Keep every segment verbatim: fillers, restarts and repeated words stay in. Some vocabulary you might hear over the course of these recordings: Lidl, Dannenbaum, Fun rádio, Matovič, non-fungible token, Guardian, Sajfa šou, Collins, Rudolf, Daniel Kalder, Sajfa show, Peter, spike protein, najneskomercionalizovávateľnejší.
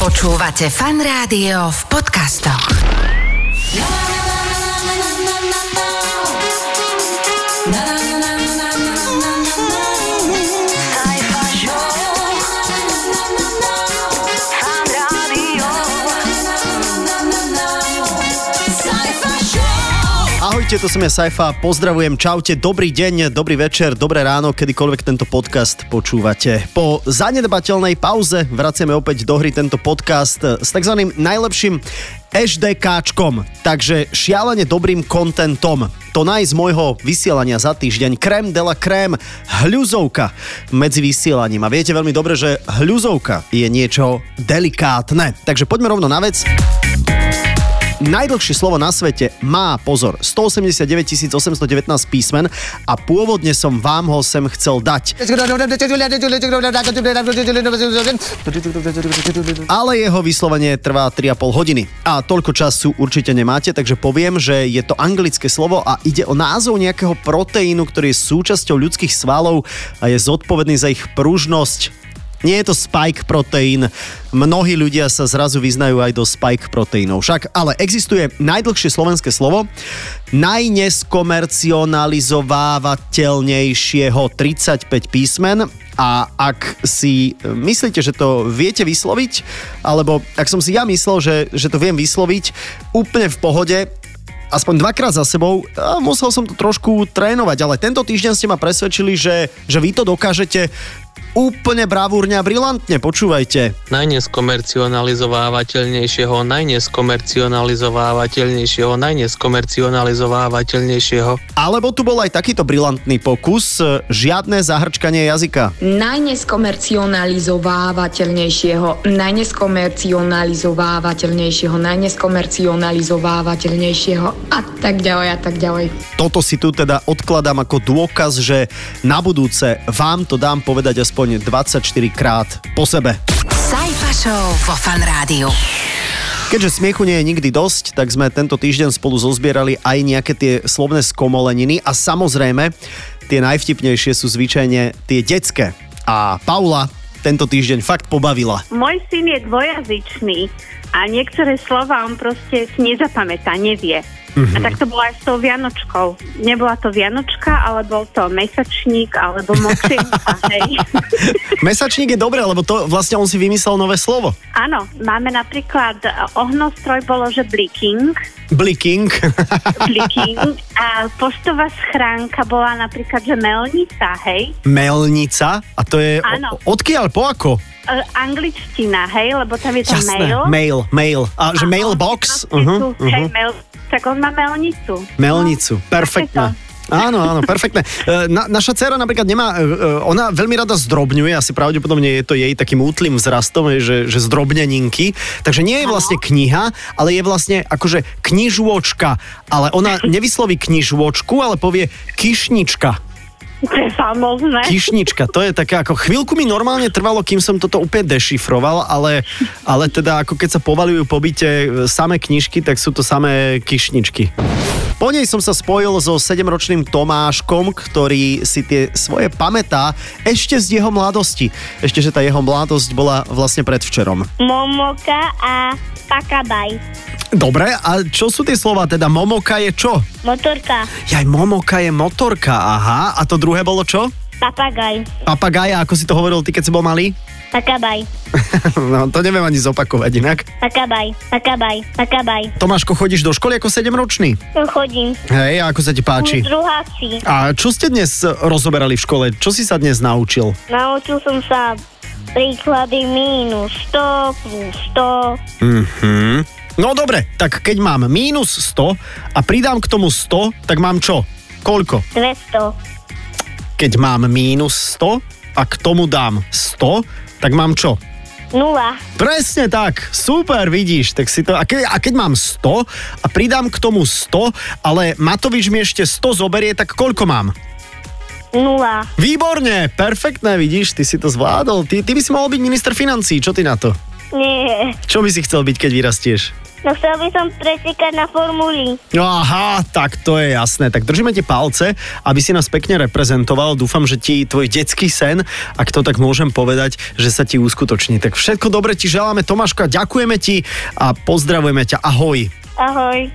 Počúvate Fun rádio v podcastoch. Ahojte, to som ja, Sajfa, pozdravujem, čaute, dobrý deň, dobrý večer, dobré ráno, kedykoľvek tento podcast počúvate. Po zanedbateľnej pauze vraciame opäť do hry tento podcast s takzvaným najlepším HDKčkom, takže šialene dobrým kontentom. To nájsť z môjho vysielania za týždeň. Krem de la krem, hľuzovka medzi vysielaním. A viete veľmi dobre, že hľuzovka je niečo delikátne. Takže poďme rovno na vec. Najdlhšie slovo na svete má, pozor, stoosemdesiatdeväťtisícosemstodevätnásť písmen a pôvodne som vám ho sem chcel dať. Ale jeho vyslovenie trvá tri a pol hodiny. A toľko času určite nemáte, takže poviem, že je to anglické slovo a ide o názov nejakého proteínu, ktorý je súčasťou ľudských svalov a je zodpovedný za ich pružnosť. Nie je to spike protein. Mnohí ľudia sa zrazu vyznajú aj do spike proteínov. Však ale existuje najdlhšie slovenské slovo najneskomercionalizovávateľnejšieho tridsaťpäť písmen. A ak si myslíte, že to viete vysloviť, alebo ak som si ja myslel, že, že to viem vysloviť úplne v pohode, aspoň dvakrát za sebou, a musel som to trošku trénovať, ale tento týždeň ste ma presvedčili, že, že vy to dokážete úplne bravúrne a brilantne, počúvajte. Najneskomercionalizovávateľnejšieho, najneskomercionalizovávateľnejšieho, najneskomercionalizovávateľnejšieho. Alebo tu bol aj takýto brilantný pokus, žiadne zahrčkanie jazyka. Najneskomercionalizovávateľnejšieho, najneskomercionalizovávateľnejšieho, najneskomercionalizovávateľnejšieho a tak ďalej a tak ďalej. Toto si tu teda odkladám ako dôkaz, že na budúce vám to dám povedať aspoň dvadsaťštyri krát po sebe. Sajfa šou vo Fun rádiu. Keďže smiechu nie je nikdy dosť, tak sme tento týždeň spolu zozbierali aj nejaké tie slovné skomoleniny a samozrejme tie najvtipnejšie sú zvyčajne tie detské. A Paula tento týždeň fakt pobavila. Môj syn je dvojazyčný a niektoré slova on proste si nezapamätá, nevie. Mm-hmm. A tak to bolo aj s tou Vianočkou. Nebola to Vianočka, ale bol to mesačník, alebo močienka, hej. Mesačník je dobré, lebo to vlastne on si vymyslel nové slovo. Áno, máme napríklad ohnostroj bolo, že bliking. Bliking. Bliking. A poštová schránka bola napríklad, že melnica, hej. Melnica? A to je o- odkiaľ, po ako? Angličtina, hej, lebo tam je to mail. mail, mail. A, a že mailbox. Uh-huh, uh-huh. Hej, mail. Tak on má melnicu. Melnicu, no, perfektné. Áno, áno, perfektné. Na, naša dcera napríklad nemá, ona veľmi rada zdrobňuje, asi pravdepodobne je to jej takým útlým vzrastom, že, že zdrobneninky, takže nie je vlastne kniha, ale je vlastne akože knižôčka, ale ona nevysloví knižôčku, ale povie kišnička. To je samozné. Kišnička, to je taká ako... Chvíľku mi normálne trvalo, kým som toto úplne dešifroval, ale, ale teda ako keď sa povaľujú po byte samé knižky, tak sú to samé kišničky. Po nej som sa spojil so sedemročným Tomáškom, ktorý si tie svoje pamätá ešte z jeho mladosti. Ešte, že tá jeho mladosť bola vlastne predvčerom. Momoka a pakabaj. Dobre, a čo sú tie slova? Teda momoka je čo? Motorka. Jaj, momoka je motorka, aha. A to druhé bolo čo? Papagaj. Papagaj, a ako si to hovoril ty, keď si bol malý? Pakabaj. No, to neviem ani zopakovať inak. Pakabaj, pakabaj, pakabaj. Tomáško, chodíš do školy ako sedemročný? Chodím. Hej, a ako sa ti páči? Druháci. A čo ste dnes rozoberali v škole? Čo si sa dnes naučil? Naučil som sa príklady mínus sto plus sto. Mhm. No dobre, tak keď mám mínus sto a pridám k tomu sto, tak mám čo? Koľko? dvesto. Keď mám mínus sto a k tomu dám sto, tak mám čo? nula. Presne tak, super, vidíš. Tak si to, a, ke, a keď mám sto a pridám k tomu sto, ale Matovič mi ešte sto zoberie, tak koľko mám? nula. Výborne, perfektné, vidíš, ty si to zvládol. Ty, ty by si mohol byť minister financií, čo ty na to? Nie. Čo by si chcel byť, keď vyrastieš? No chcel by som pretekať na formuli. No aha, tak to je jasné. Tak držíme ti palce, aby si nás pekne reprezentoval. Dúfam, že ti tvoj detský sen, ak to tak môžem povedať, že sa ti uskutoční. Tak všetko dobre ti želáme, Tomáška, ďakujeme ti a pozdravujeme ťa. Ahoj. Ahoj.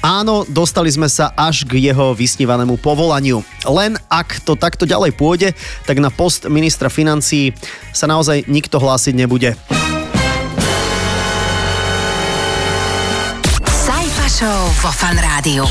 Áno, dostali sme sa až k jeho vysnívanému povolaniu. Len ak to takto ďalej pôjde, tak na post ministra financií sa naozaj nikto hlásiť nebude. Vo Fun rádiu.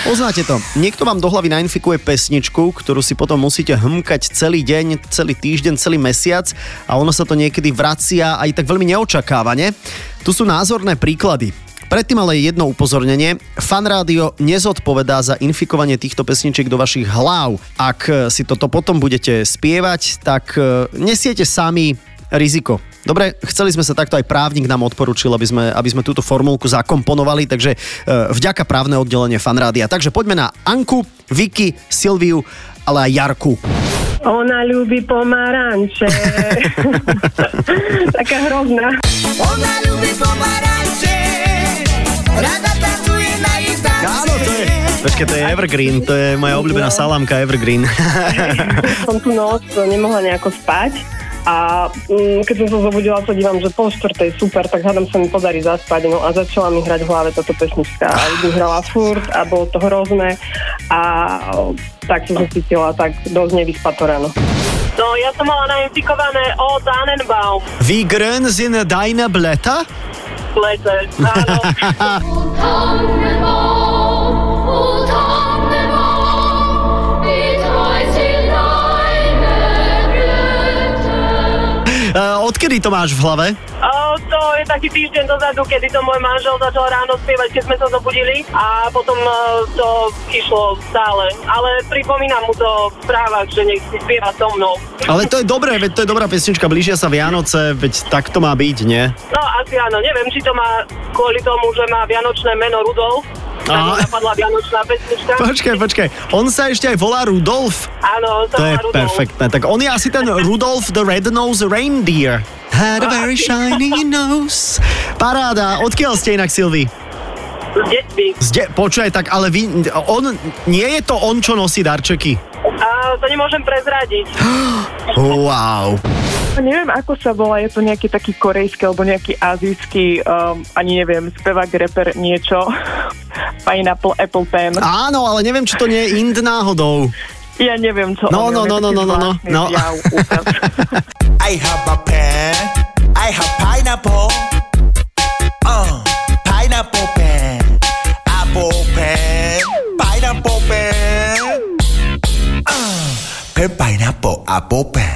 Poznáte to. Niekto vám do hlavy nainfikuje pesničku, ktorú si potom musíte hmkať celý deň, celý týždeň, celý mesiac a ono sa to niekedy vracia aj tak veľmi neočakávane. Tu sú názorné príklady. Predtým ale jedno upozornenie. Fun rádio nezodpovedá za infikovanie týchto pesničiek do vašich hlav. Ak si toto potom budete spievať, tak nesiete sami riziko. Dobre, chceli sme sa takto, aj právnik nám odporučil, aby sme, aby sme túto formulku zakomponovali, takže e, vďaka právne oddelenie Fun rádia. Takže poďme na Anku, Vicky, Silviu, ale aj Jarku. Ona ľúbi pomaranče. Taká hrozná. Ona ľúbi pomaranče. Rada tancuje na ich tance. Áno, to je. Počkej, to je evergreen, to je moja obľúbená salámka evergreen. Som tu noc, nemohla nejako spať. A keď som sa zobudila, sa dívam, že pol štvrtej, super, tak hádam sa mi podarí zaspať. No a začala mi hrať v hlave táto pesnička. A už hrala furt a bolo to hrozné. A tak som sa cítila tak dosť nevyspatá ráno. No, ja som mala nainfikované o Dannenbaum. Wie grün sind deine Blätter? Blätter, áno. Odkedy to máš v hlave? Oh, to je taký týždeň dozadu, kedy to môj manžel začal ráno spievať, keď sme sa zobudili a potom uh, to išlo stále. Ale pripomínam mu to v správach, že nech si spieva so mnou. Ale to je dobré, veď to je dobrá pesnička, blížia sa Vianoce, veď tak to má byť, nie? No asi áno, neviem, či to má kvôli tomu, že má vianočné meno Rudolf. A napadla vianočná pesnička. Počkaj, počkaj. On sa ešte aj volá Rudolf? Áno, on sa to volá Rudolf. To je perfektné. Tak on je asi ten Rudolf the Red-Nosed Reindeer. Had a very shiny nose. Paráda. Odkiaľ ste inak, Silvi? Z detby. De- Počkaj, tak ale vy... On, nie je to on, čo nosí darčeky? A, to nemôžem prezradiť. Wow. Neviem, ako sa volá, je to nejaký taký korejský alebo nejaký azijský, um, ani neviem, spevák, rapper, niečo. Pineapple, Apple Pen. Áno, ale neviem, či to nie je ind náhodou. Ja neviem, čo. No, no, no, no, no, no, no, no. I have a pen, I have pineapple, uh, pineapple pen, apple pen, pineapple pen, uh, pen, pineapple, apple pen.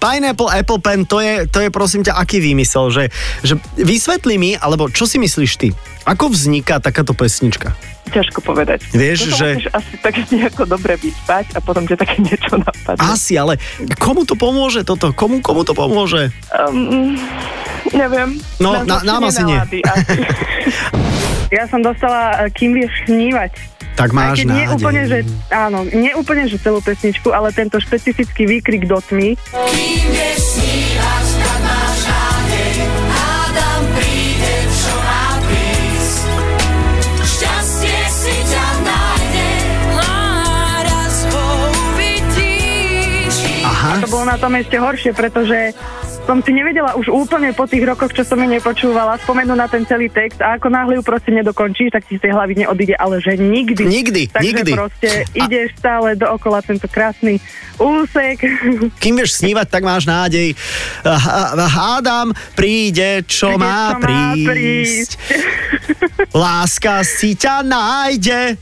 Pineapple, Apple Pen, to je, to je prosím ťa, aký výmysel, že, že vysvetli mi, alebo čo si myslíš ty? Ako vzniká takáto pesnička? Ťažko povedať. Vieš, to že... musíš asi tak nejako dobre vyspať a potom ťa také niečo napadne. Asi, ale komu to pomôže toto? Komu, komu to pomôže? Um, neviem. No, nám, na, nám asi nie. Nálády, asi. Ja som dostala Kým vieš snívať. Tak máš nádej. Nie úplne, že, áno, nie úplne, že celú pesničku, ale tento špecifický výkrik do tmy. Kým vieš snívať, tak máš nádej, hádam príde, čo má prísť. Šťastie si ťa nájde, láraz ho uvidíš. Aha. To bolo na tom ešte horšie, pretože som si nevedela už úplne po tých rokoch, čo som ju nepočúvala, spomenú na ten celý text a ako náhle ju proste nedokončíš, tak ti z tej hlavy neodíde, ale že nikdy. Nikdy, Takže nikdy. Takže proste a... ideš stále dookola tento krásny úsek. Kým vieš snívať, tak máš nádej. Hádam, príde, čo príde, má čo prísť. prísť. Láska si ťa nájde.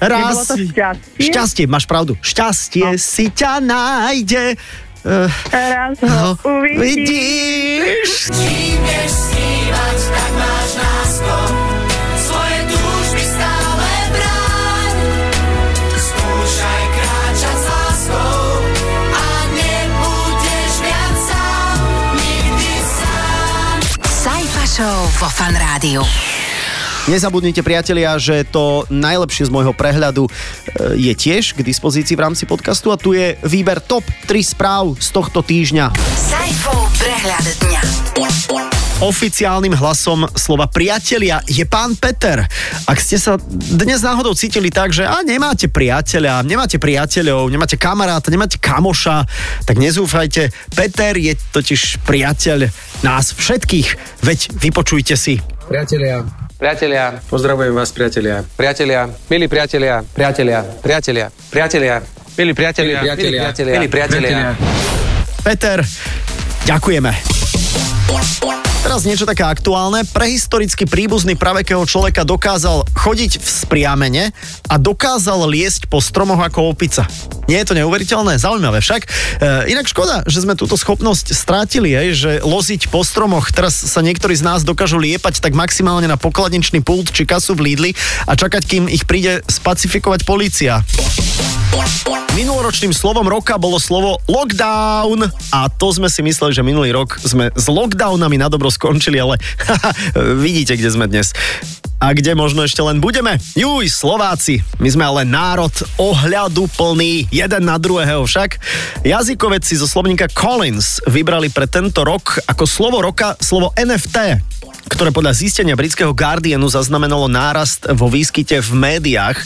Raz. Šťastie? šťastie, máš pravdu. Šťastie no. si ťa nájde. Uh, Raz ho no, uvidíš. Kým vieš snívať, tak máš lásko, svoje túžby stále bráň. Skúšaj kráčať s láskou a nebudeš viac sám, nikdy sám. Sajfa šou vo Fun rádiu. Nezabudnite, priatelia, že to najlepšie z môjho prehľadu je tiež k dispozícii v rámci podcastu a tu je výber top tri správ z tohto týždňa. Sajfov prehľad dňa. oficiálnym hlasom slova priatelia je pán Peter. Ak ste sa dnes náhodou cítili tak, že a nemáte priateľa, nemáte priateľov, nemáte kamaráta, nemáte kamoša, tak nezúfajte. Peter je totiž priateľ nás všetkých, veď vypočujte si. Priatelia, priatelia, pozdravujem vás, priatelia. Priatelia, milí priatelia, priatelia, priatelia, priatelia, milí priatelia, milí priatelia, milí priatelia. Peter, ďakujeme. Teraz niečo také aktuálne. Prehistoricky príbuzný pravekého človeka dokázal chodiť v spriamene a dokázal liesť po stromoch ako opica. Nie je to neuveriteľné? Zaujímavé však. E, inak škoda, že sme túto schopnosť strátili, aj, že loziť po stromoch. Teraz sa niektorí z nás dokážu liepať tak maximálne na pokladničný pult či kasu v Lidli a čakať, kým ich príde spacifikovať polícia. Minuloročným slovom roka bolo slovo lockdown a to sme si mysleli, že minulý rok sme s lockdownami na dobro skončili, ale haha, vidíte, kde sme dnes. A kde možno ešte len budeme? Juj, Slováci, my sme ale národ ohľadu plný, jeden na druhého však. Jazykovedci zo slovníka Collins vybrali pre tento rok ako slovo roka slovo en ef té, ktoré podľa zistenia britského Guardianu zaznamenalo nárast vo výskyte v médiách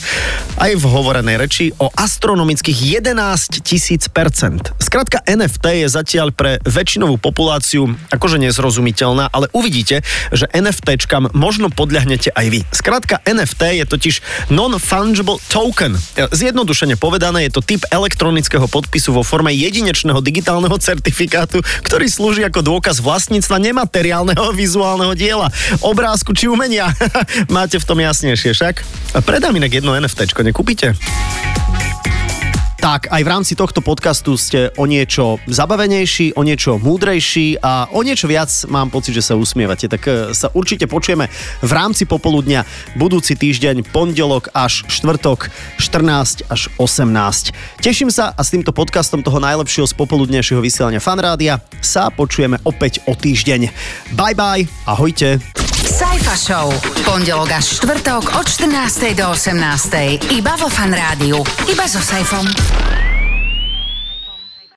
aj v hovorenej reči o astronomických jedenásť tisíc percent. Skrátka en ef té je zatiaľ pre väčšinovú populáciu akože nezrozumiteľná, ale uvidíte, že en ef téčkam možno podľahnete aj vy. Skrátka en ef té je totiž non-fungible token. Zjednodušene povedané je to typ elektronického podpisu vo forme jedinečného digitálneho certifikátu, ktorý slúži ako dôkaz vlastníctva nemateriálneho vizuálneho diela, obrázku či umenia. Máte v tom jasnejšie však. Predám inak jedno en ef téčko, nekúpite? Tak, aj v rámci tohto podcastu ste o niečo zabavenejší, o niečo múdrejší a o niečo viac mám pocit, že sa usmievate. Tak sa určite počujeme v rámci popoludňa budúci týždeň, pondelok až štvrtok, štrnásť až osemnásť. Teším sa a s týmto podcastom toho najlepšieho z popoludnejšieho vysielania Fun rádia sa počujeme opäť o týždeň. Bye bye, ahojte. Sajfa show. Pondelok až štvrtok od štrnástej do osemnástej. Iba vo Fun rádiu. Iba so Sajfom.